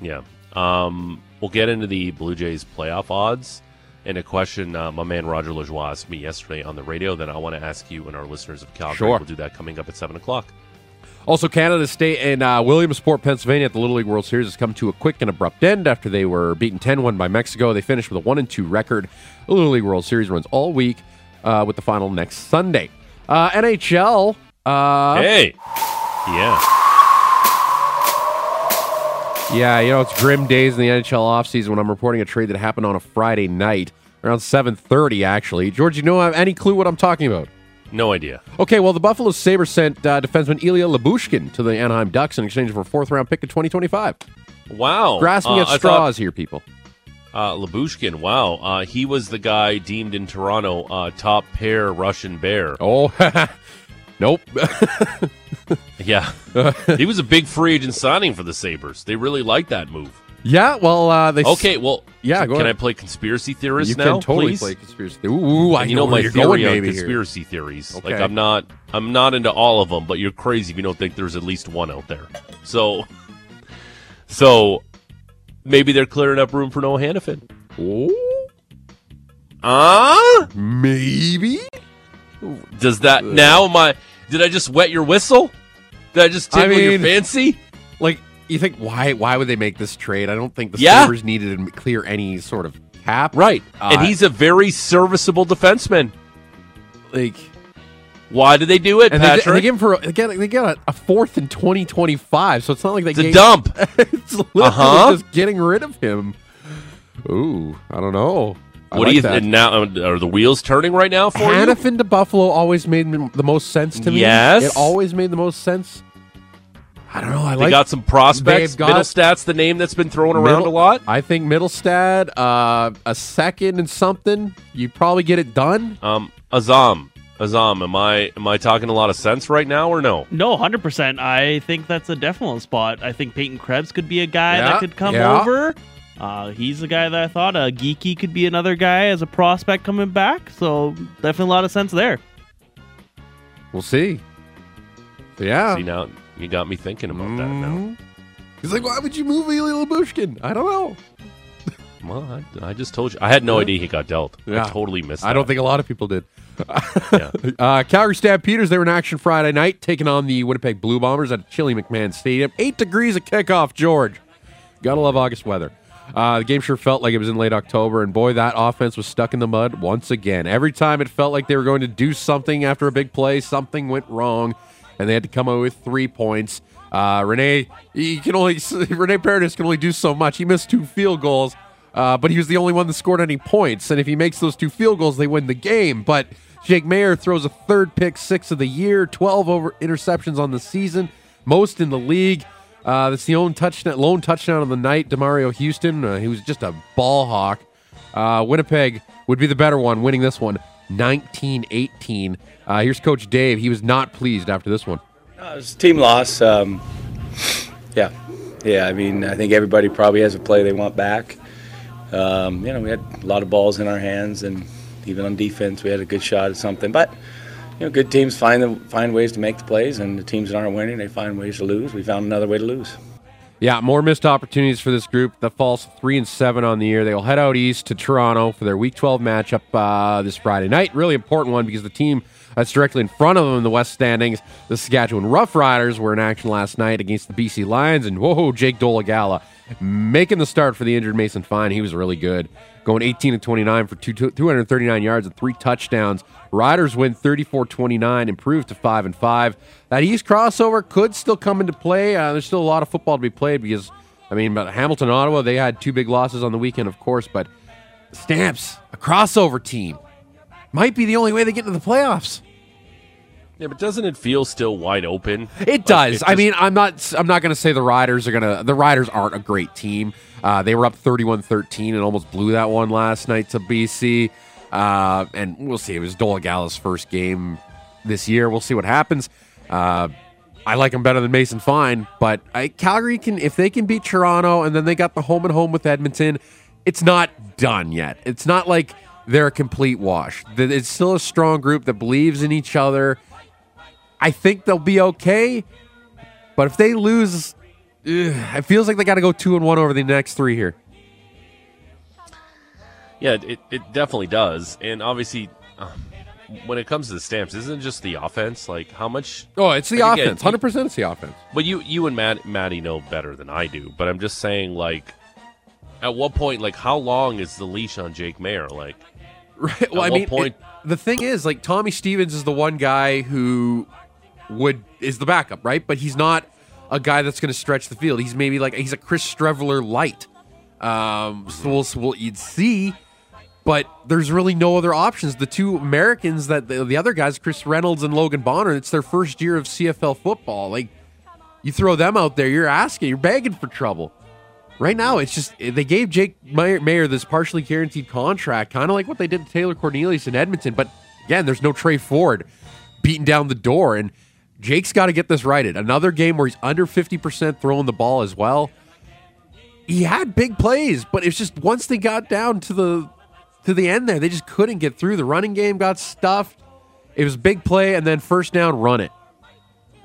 Yeah. Um, we'll get into the Blue Jays playoff odds. And a question uh, my man Roger Lajoie asked me yesterday on the radio that I want to ask you and our listeners of Calgary. Sure. We'll do that coming up at seven o'clock. Also, Canada State and uh, Williamsport, Pennsylvania at the Little League World Series has come to a quick and abrupt end after they were beaten ten one by Mexico. They finished with a one and two record. The Little League World Series runs all week uh, with the final next Sunday. Uh, N H L. Uh, hey! Yeah. Yeah, you know, it's grim days in the N H L offseason when I'm reporting a trade that happened on a Friday night, around seven thirty, actually. George, you know, have any clue what I'm talking about? No idea. Okay, well, the Buffalo Sabres sent uh, defenseman Ilya Lyubushkin to the Anaheim Ducks in exchange for a fourth-round pick in twenty twenty-five. Wow. Grasping uh, at I straws thought, here, people. Uh, Lyubushkin, wow. Uh, he was the guy deemed in Toronto uh, top-pair Russian bear. Oh, nope. yeah. He was a big free agent signing for the Sabres. They really liked that move. Yeah, well, uh, they... Okay, well, yeah, go can ahead. I play conspiracy theorist you now, You can totally please? play conspiracy theorist. Ooh, I you know, know my theory going, on conspiracy here. theories. Okay. Like, I'm not I'm not into all of them, but you're crazy if you don't think there's at least one out there. So, so maybe they're clearing up room for Noah Hanifin. Oh? Uh? Maybe? Does that... Now, am I... Did I just wet your whistle? Did I just tickle I mean, your fancy? Like, you think, why Why would they make this trade? I don't think the yeah. Sabres needed to clear any sort of cap. Right. Uh, and he's a very serviceable defenseman. Like, why did they do it, and Patrick? They, and they, give him for, they get, they get a, a fourth in twenty twenty-five, so it's not like they it's gave... It's a dump. It's literally uh-huh. just getting rid of him. Ooh, I don't know. I what like do you think now? Are the wheels turning right now for Hanifin you? Hanifin to Buffalo always made the most sense to me. Yes, it always made the most sense. I don't know. I they like got some prospects. Got Middlestad's the name that's been thrown middle, around a lot. I think Middlestad, uh, a second and something, you probably get it done. Um, Azam, Azam, am I am I talking a lot of sense right now or no? No, one hundred percent. I think that's a definite spot. I think Peyton Krebs could be a guy yeah, that could come yeah. over. Uh, he's the guy that I thought. Uh, Geeky could be another guy as a prospect coming back. So definitely a lot of sense there. We'll see. Yeah. See, now you got me thinking about mm. that now. He's like, why would you move Ilya Lyubushkin? I don't know. Well, I, I just told you. I had no yeah. idea he got dealt. Yeah. I totally missed that. I don't think a lot of people did. yeah. uh, Calgary Stampeders, they were in action Friday night, taking on the Winnipeg Blue Bombers at Chili McMahon Stadium. Eight degrees at kickoff, George. Gotta love August weather. Uh, the game sure felt like it was in late October, and boy, that offense was stuck in the mud once again. Every time it felt like they were going to do something after a big play, something went wrong, and they had to come away with three points. Uh, Rene, he can only Rene Paradis can only do so much. He missed two field goals, uh, but he was the only one that scored any points. And if he makes those two field goals, they win the game. But Jake Mayer throws a third pick six of the year, twelve over interceptions on the season, most in the league. Uh, that's the lone touchdown, lone touchdown of the night. DeMario Houston, uh, he was just a ball hawk. Uh, Winnipeg would be the better one, winning this one, nineteen eighteen. Uh, here's Coach Dave. He was not pleased after this one. Uh, it was a team loss. Um, yeah, yeah. I mean, I think everybody probably has a play they want back. Um, you know, we had a lot of balls in our hands, and even on defense, we had a good shot at something, but. You know, good teams find the, find ways to make the plays, and the teams that aren't winning, they find ways to lose. We found another way to lose. Yeah, more missed opportunities for this group that falls three and seven on the year. They'll head out east to Toronto for their Week twelve matchup uh, this Friday night. Really important one because the team that's directly in front of them in the West standings, the Saskatchewan Roughriders, were in action last night against the B C Lions, and whoa, Jake Dolagala making the start for the injured Mason Fine. He was really good, going eighteen to twenty-nine for two hundred thirty-nine yards and three touchdowns. Riders win thirty-four twenty-nine, improved to five and five. That East crossover could still come into play. Uh, there's still a lot of football to be played because, I mean, but Hamilton, Ottawa, they had two big losses on the weekend, of course, but Stamps, a crossover team, might be the only way they get into the playoffs. Yeah, but doesn't it feel still wide open? It does. Like, it I just... mean, I'm not I'm not going to say the Riders are going to the Riders aren't a great team. Uh, they were up thirty-one thirteen and almost blew that one last night to B C. Uh, and we'll see. It was Dolagala's first game this year. We'll see what happens. Uh, I like him better than Mason Fine, but I, Calgary can if they can beat Toronto, and then they got the home and home with Edmonton. It's not done yet. It's not like they're a complete wash. It's still a strong group that believes in each other. I think they'll be okay, but if they lose, ugh, it feels like they got to go two and one over the next three here. Yeah, it it definitely does, and obviously, um, when it comes to the Stamps, isn't it just the offense? Like how much? Oh, it's the like, offense. Hundred percent, it's the offense. But you you and Matt Matty know better than I do. But I'm just saying, like, at what point, like, how long is the leash on Jake Mayer? Like, right? Well, at I what mean, point? It, the thing is, like, Tommy Stevens is the one guy who. Would is the backup, right? But he's not a guy that's going to stretch the field. He's maybe like he's a Chris Streveler light. Um, so we'll, so we'll you'd see, but there's really no other options. The two Americans that the, the other guys, Chris Reynolds and Logan Bonner, it's their first year of C F L football. Like you throw them out there, you're asking, you're begging for trouble. Right now, it's just they gave Jake Mayer this partially guaranteed contract, kind of like what they did to Taylor Cornelius in Edmonton. But again, there's no Trey Ford beating down the door and. Jake's got to get this righted. Another game where he's under fifty percent throwing the ball as well. He had big plays, but it's just once they got down to the to the end there, they just couldn't get through. The running game got stuffed. It was big play and then first down, run it.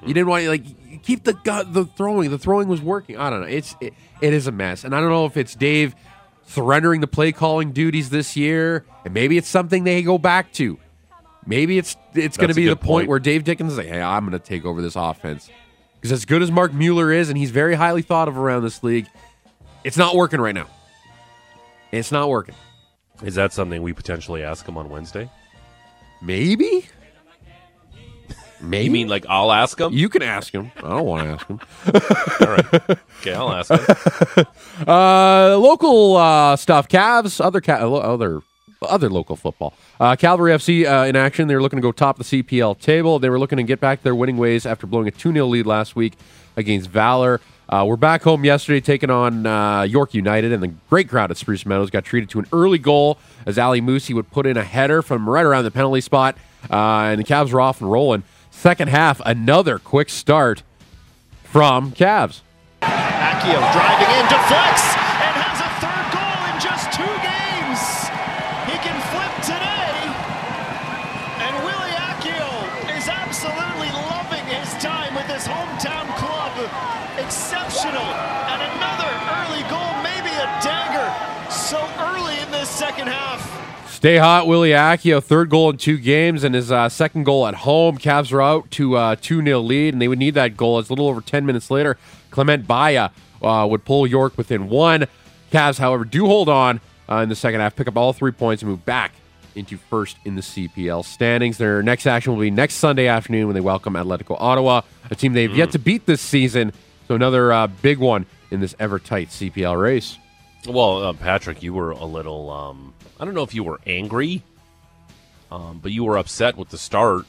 You didn't want to like keep the the throwing. The throwing was working. I don't know. It's it, it is a mess, and I don't know if it's Dave surrendering the play calling duties this year, and maybe it's something they go back to. Maybe it's it's going to be the point, point where Dave Dickens is like, hey, I'm going to take over this offense. Because as good as Mark Mueller is, and he's very highly thought of around this league, it's not working right now. It's not working. Is that something we potentially ask him on Wednesday? Maybe. Maybe. You mean like I'll ask him? You can ask him. I don't want to ask him. All right. Okay, I'll ask him. Uh, local uh, stuff. Cavs, other Cavs, other... Other local football. Uh, Calgary F C uh, in action. They were looking to go top the C P L table. They were looking to get back their winning ways after blowing a two nil lead last week against Valor. Uh, we're back home yesterday taking on uh, York United, and the great crowd at Spruce Meadows got treated to an early goal as Ali Moussi would put in a header from right around the penalty spot, uh, and the Cavs were off and rolling. Second half, another quick start from Cavs. Accio driving in, deflects, and has a third. sensational. And another early goal, maybe a dagger, so early in this second half. Stay hot, Willie Accio. Third goal in two games and his uh, second goal at home. Cavs are out to a uh, two nil lead, and they would need that goal. It's a little over ten minutes later. Clement Baya uh, would pull York within one. Cavs, however, do hold on uh, in the second half, pick up all three points, and move back into first in the C P L standings. Their next action will be next Sunday afternoon when they welcome Atletico Ottawa, a team they've mm. yet to beat this season. So another uh, big one in this ever-tight C P L race. Well, uh, Patrick, you were a little... Um... I don't know if you were angry, um, but you were upset with the start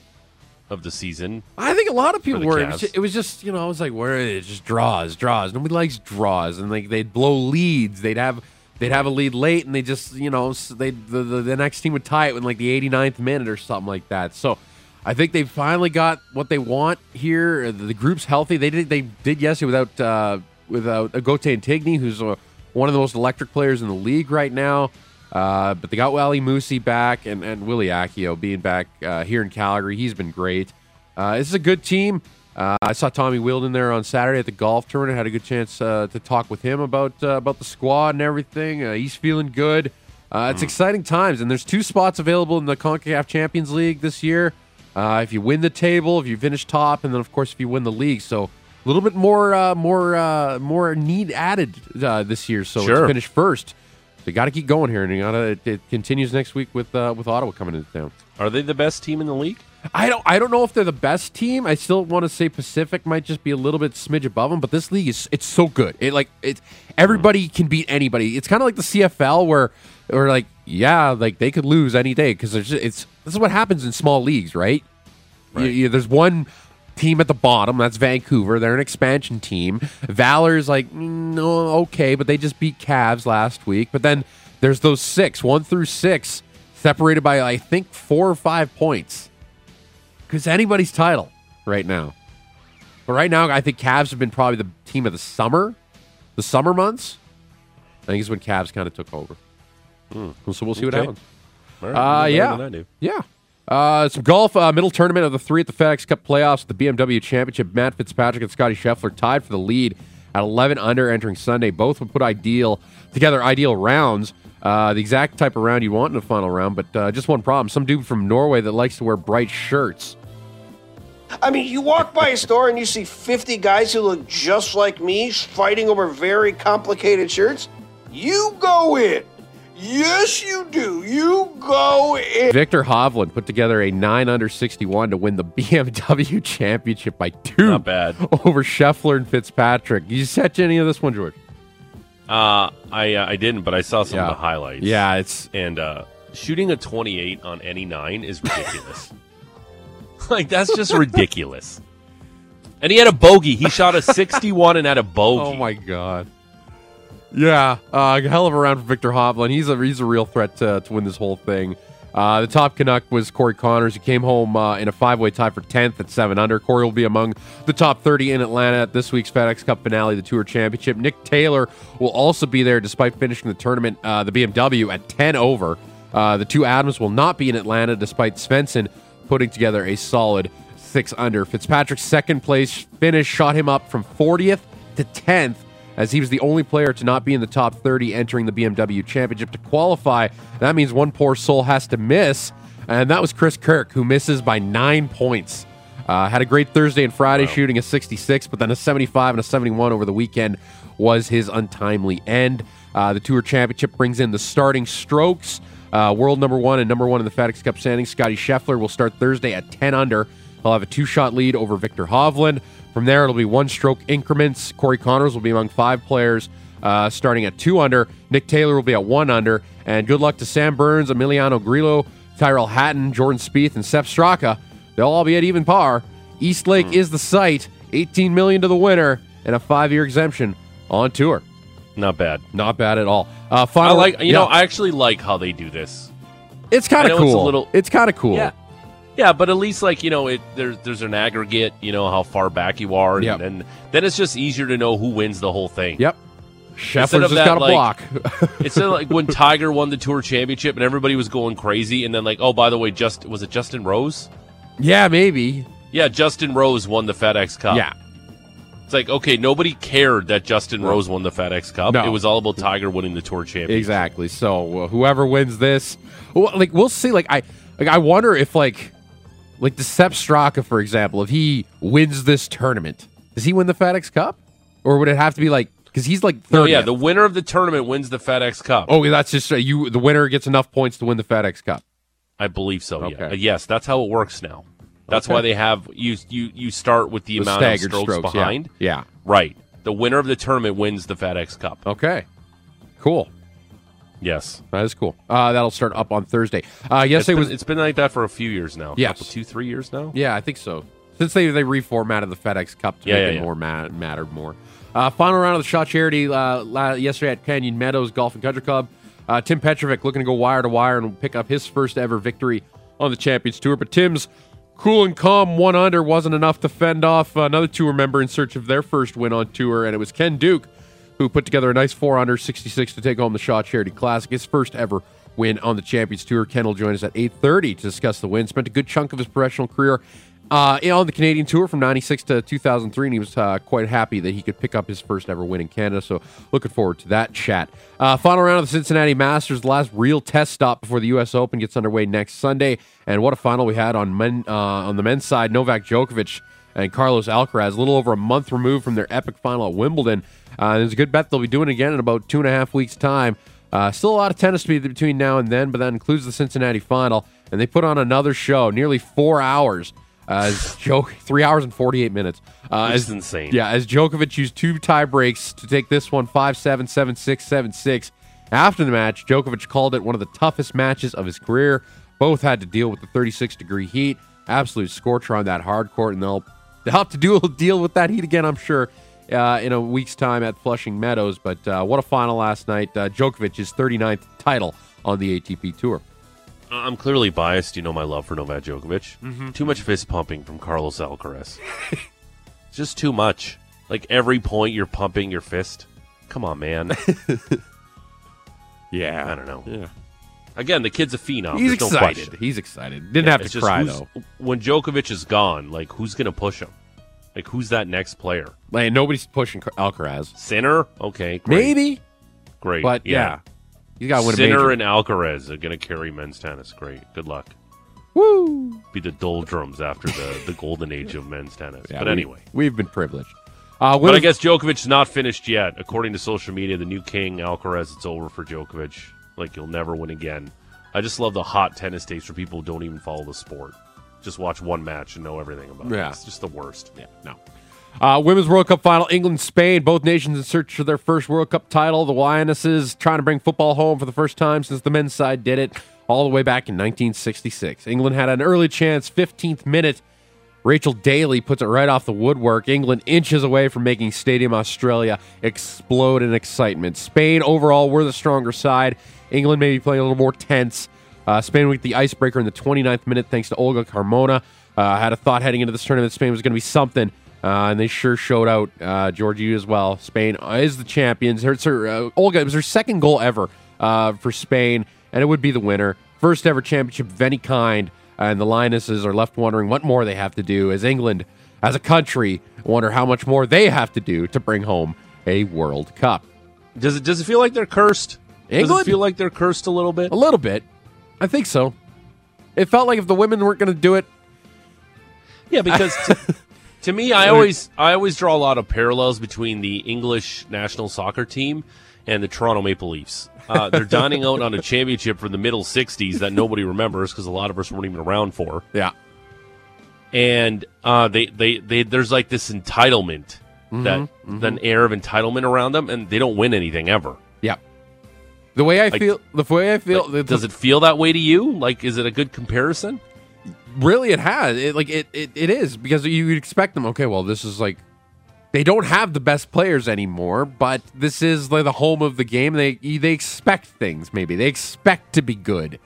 of the season. I think a lot of people were. It was, just, it was just, you know, I was like, where are they? It's just draws, draws. Nobody likes draws, and like they'd blow leads. They'd have, they'd have a lead late, and they just, you know, they the, the, the next team would tie it in like the eighty-ninth minute or something like that. So I think they finally got what they want here. The, the group's healthy. They did, they did yesterday without uh, without Agote Antigny, who's uh, one of the most electric players in the league right now. Uh, but they got Wally Moosey back and, and Willie Accio being back uh, here in Calgary. He's been great. Uh, this is a good team. Uh, I saw Tommy Wilden there on Saturday at the golf tournament. I had a good chance uh, to talk with him about uh, about the squad and everything. Uh, he's feeling good. Uh, it's mm. exciting times, and there's two spots available in the CONCACAF Champions League this year. Uh, if you win the table, if you finish top, and then, of course, if you win the league. So a little bit more uh, more uh, more need added uh, this year, so sure. It's finished first. They got to keep going here, and you gotta, it, it continues next week with uh, with Ottawa coming into town. Are they the best team in the league? I don't I don't know if they're the best team. I still want to say Pacific might just be a little bit smidge above them, but this league is it's so good. It like it everybody mm. can beat anybody. It's kind of like the C F L where we're like, yeah, like they could lose any day because there's just, it's this is what happens in small leagues, right? right. You, you, there's one team at the bottom, that's Vancouver. They're an expansion team. Valor's like, no, okay, but they just beat Cavs last week. But then there's those six, one through six, separated by, I think, four or five points. Because anybody's title right now. But right now, I think Cavs have been probably the team of the summer, the summer months. I think it's when Cavs kind of took over. Mm. So we'll see okay. what happens. Right, uh, yeah. Than I do. Yeah. Uh, some golf, uh, middle tournament of the three at the FedEx Cup playoffs, the B M W Championship. Matt Fitzpatrick and Scotty Scheffler tied for the lead at eleven under entering Sunday. Both would put ideal together ideal rounds, uh, the exact type of round you want in a final round, but uh, just one problem. Some dude from Norway that likes to wear bright shirts. I mean, you walk by a store and you see fifty guys who look just like me fighting over very complicated shirts. You go in. Yes, you do. You go in. Victor Hovland put together a nine under sixty-one to win the B M W Championship by two. Not bad. Over Scheffler and Fitzpatrick. Did you catch any of this one, George? Uh, I uh, I didn't, but I saw some yeah. of the highlights. Yeah, it's... And uh, shooting a twenty-eight on any nine is ridiculous. Like, that's just ridiculous. And he had a bogey. He shot a sixty-one and had a bogey. Oh, my God. Yeah, uh, hell of a round for Victor Hovland. He's a he's a real threat to, to win this whole thing. Uh, the top Canuck was Corey Connors, who came home uh, in a five-way tie for tenth at seven under. Corey will be among the top thirty in Atlanta at this week's FedEx Cup finale, the Tour Championship. Nick Taylor will also be there despite finishing the tournament, uh, the B M W, at ten over. Uh, the two Adams will not be in Atlanta despite Svensson putting together a solid six under. Fitzpatrick's second-place finish shot him up from fortieth to tenth, as he was the only player to not be in the top thirty entering the B M W Championship to qualify. That means one poor soul has to miss, and that was Chris Kirk, who misses by nine points. Uh, had a great Thursday and Friday, wow. shooting a sixty-six, but then a seventy-five and a seventy-one over the weekend was his untimely end. Uh, the Tour Championship brings in the starting strokes. Uh, world number one and number one in the FedEx Cup standings, Scotty Scheffler, will start Thursday at ten under. He'll have a two-shot lead over Victor Hovland. From there, it'll be one-stroke increments. Corey Connors will be among five players uh, starting at two under. Nick Taylor will be at one under. And good luck to Sam Burns, Emiliano Grillo, Tyrell Hatton, Jordan Spieth, and Sepp Straka. They'll all be at even par. Eastlake mm. is the site. eighteen million dollars to the winner and a five-year exemption on tour. Not bad. Not bad at all. Uh, final, I like, you yeah. know, I actually like how they do this. It's kind of cool. It's, little... it's kind of cool. Yeah. Yeah, but at least, like, you know, it, there's there's an aggregate, you know, how far back you are, and, yep. and then it's just easier to know who wins the whole thing. Yep. Scheffler's just got a like, block. Instead of, like, when Tiger won the Tour Championship and everybody was going crazy, and then, like, oh, by the way, just was it Justin Rose? Yeah, maybe. Yeah, Justin Rose won the FedEx Cup. Yeah. It's like, okay, nobody cared that Justin Rose won the FedEx Cup. No. It was all about Tiger winning the Tour Championship. Exactly. So uh, whoever wins this, well, like we'll see. Like I, like I wonder if like, like the Sepp Straka, for example, if he wins this tournament, does he win the FedEx Cup, or would it have to be like? Because he's like thirtieth. No, yeah, the winner of the tournament wins the FedEx Cup. Oh, that's just you. The winner gets enough points to win the FedEx Cup. I believe so. Okay. Yeah. Uh, yes, that's how it works now. That's okay. Why they have you. You you start with the, the amount of strokes, strokes behind. Yeah. yeah, right. The winner of the tournament wins the FedEx Cup. Okay, cool. Yes, that is cool. Uh, that'll start up on Thursday. Uh, yesterday it's been, was it's been like that for a few years now. Yes, couple, two, three years now. Yeah, I think so. Since they they reformatted the FedEx Cup to yeah, make yeah, it yeah. more mat- mattered more. Uh, final round of the Shaw Charity uh, la- yesterday at Canyon Meadows Golf and Country Club. Uh, Tim Petrovic looking to go wire to wire and pick up his first ever victory on the Champions Tour. But Tim's cool and calm one under wasn't enough to fend off another tour member in search of their first win on tour, and it was Ken Duke who put together a nice four under sixty-six to take home the Shaw Charity Classic, his first ever win on the Champions Tour. Ken will join us at eight thirty to discuss the win. Spent a good chunk of his professional career Uh, on the Canadian Tour from ninety-six to two thousand three, and he was uh, quite happy that he could pick up his first ever win in Canada, so looking forward to that chat. Uh, final round of the Cincinnati Masters, the last real test stop before the U S Open gets underway next Sunday, and what a final we had on men uh, on the men's side. Novak Djokovic and Carlos Alcaraz, a little over a month removed from their epic final at Wimbledon. Uh, there's a good bet they'll be doing it again in about two and a half weeks' time. Uh, still a lot of tennis to be between now and then, but that includes the Cincinnati final, and they put on another show, nearly four hours. Uh, as Djokovic, three hours and forty-eight minutes. Uh, it's insane. Yeah, as Djokovic used two tie breaks to take this one five seven, seven six, seven six. After the match, Djokovic called it one of the toughest matches of his career. Both had to deal with the thirty-six degree heat. Absolute scorcher on that hard court, and they'll, they'll have to do, deal with that heat again, I'm sure, uh, in a week's time at Flushing Meadows. But uh, what a final last night. Uh, Djokovic's thirty-ninth title on the A T P Tour. I'm clearly biased. You know my love for Novak Djokovic. Mm-hmm. Too much fist pumping from Carlos Alcaraz. Just too much. Like every point you're pumping your fist. Come on, man. yeah. I don't know. Yeah. Again, the kid's a phenom. He's There's excited. No He's excited. Didn't yeah, have to cry, though. When Djokovic is gone, like who's going to push him? Like who's that next player? Like, nobody's pushing Alcaraz. Sinner? Okay, great. Maybe. Great. But, yeah. yeah. You got to win a major. Sinner and Alcaraz are going to carry men's tennis. Great. Good luck. Woo! Be the doldrums after the, the golden age of men's tennis. Yeah, but anyway. We, we've been privileged. Uh, but I guess Djokovic's not finished yet. According to social media, the new king, Alcaraz, it's over for Djokovic. Like, you'll never win again. I just love the hot tennis takes for people who don't even follow the sport. Just watch one match and know everything about yeah. it. It's just the worst. Yeah, no. Uh, Women's World Cup final, England, Spain, both nations in search for their first World Cup title. The Lionesses trying to bring football home for the first time since the men's side did it all the way back in nineteen sixty-six. England had an early chance, fifteenth minute. Rachel Daly puts it right off the woodwork. England inches away from making Stadium Australia explode in excitement. Spain overall were the stronger side. England may be playing a little more tense. Uh, Spain with the icebreaker in the twenty-ninth minute thanks to Olga Carmona. Uh, had a thought heading into this tournament Spain was going to be something. Uh, and they sure showed out, uh, Georgie as well. Spain is the champions. Her, her, uh, Olga, it was her second goal ever uh, for Spain, and it would be the winner. First ever championship of any kind, and the Lionesses are left wondering what more they have to do as England, as a country, wonder how much more they have to do to bring home a World Cup. Does it, does it feel like they're cursed? England? Does it feel like they're cursed a little bit? A little bit. I think so. It felt like if the women weren't going to do it... Yeah, because... T- To me, I always I always draw a lot of parallels between the English national soccer team and the Toronto Maple Leafs. Uh, they're dining out on a championship from the middle sixties that nobody remembers because a lot of us weren't even around for. Yeah. And uh, they, they, they there's like this entitlement, mm-hmm, that mm-hmm. an air of entitlement around them, and they don't win anything ever. Yeah. The way I like, feel... the way I feel. Like, the, does it feel that way to you? Like, is it a good comparison? Really, it has. It, like it, it, it is, because you would expect them. Okay, well, this is like they don't have the best players anymore, but this is like the home of the game. They they expect things. Maybe they expect to be good,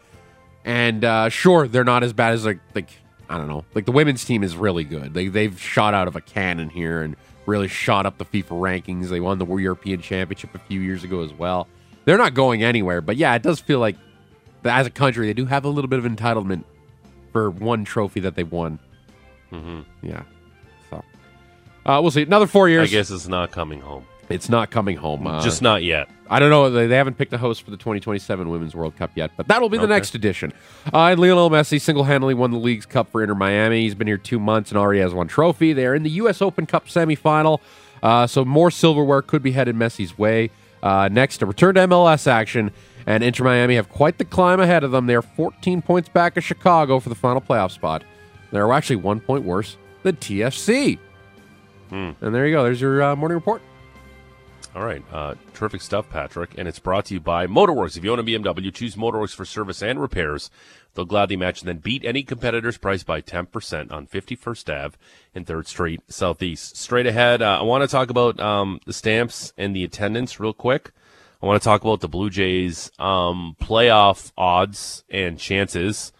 and uh, sure, they're not as bad as like like I don't know. Like the women's team is really good. They they've shot out of a cannon here and really shot up the FIFA rankings. They won the European Championship a few years ago as well. They're not going anywhere, but yeah, it does feel like as a country they do have a little bit of entitlement for one trophy that they won. Mm-hmm. Yeah. So Uh, we'll see. Another four years. I guess it's not coming home. It's not coming home. Uh, Just not yet. I don't know. They, they haven't picked a host for the twenty twenty-seven Women's World Cup yet, but that'll be the okay. next edition. Uh, and Lionel Messi single-handedly won the league's cup for Inter Miami. He's been here two months and already has one trophy. They are in the U S Open Cup semifinal, uh, so more silverware could be headed Messi's way. Uh, next, a return to M L S action, and Inter Miami have quite the climb ahead of them. They are fourteen points back of Chicago for the final playoff spot. They're actually one point worse than T F C. Hmm. And there you go. There's your uh, morning report. All right. Uh, terrific stuff, Patrick. And it's brought to you by Motorworks. If you own a B M W, choose Motorworks for service and repairs. They'll gladly match and then beat any competitor's price by ten percent on fifty-first Avenue and third Street Southeast. Straight ahead, uh, I want to talk about um, the Stamps and the attendance real quick. I want to talk about the Blue Jays um, playoff odds and chances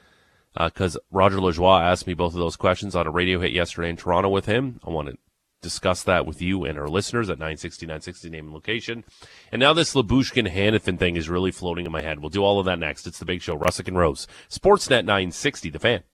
because uh, Roger Lajoie asked me both of those questions on a radio hit yesterday in Toronto with him. I want to discuss that with you and our listeners at nine sixty, nine sixty name and location. And now this Labushkin-Hanifin thing is really floating in my head. We'll do all of that next. It's the Big Show, Russick and Rose, Sportsnet nine sixty, The Fan.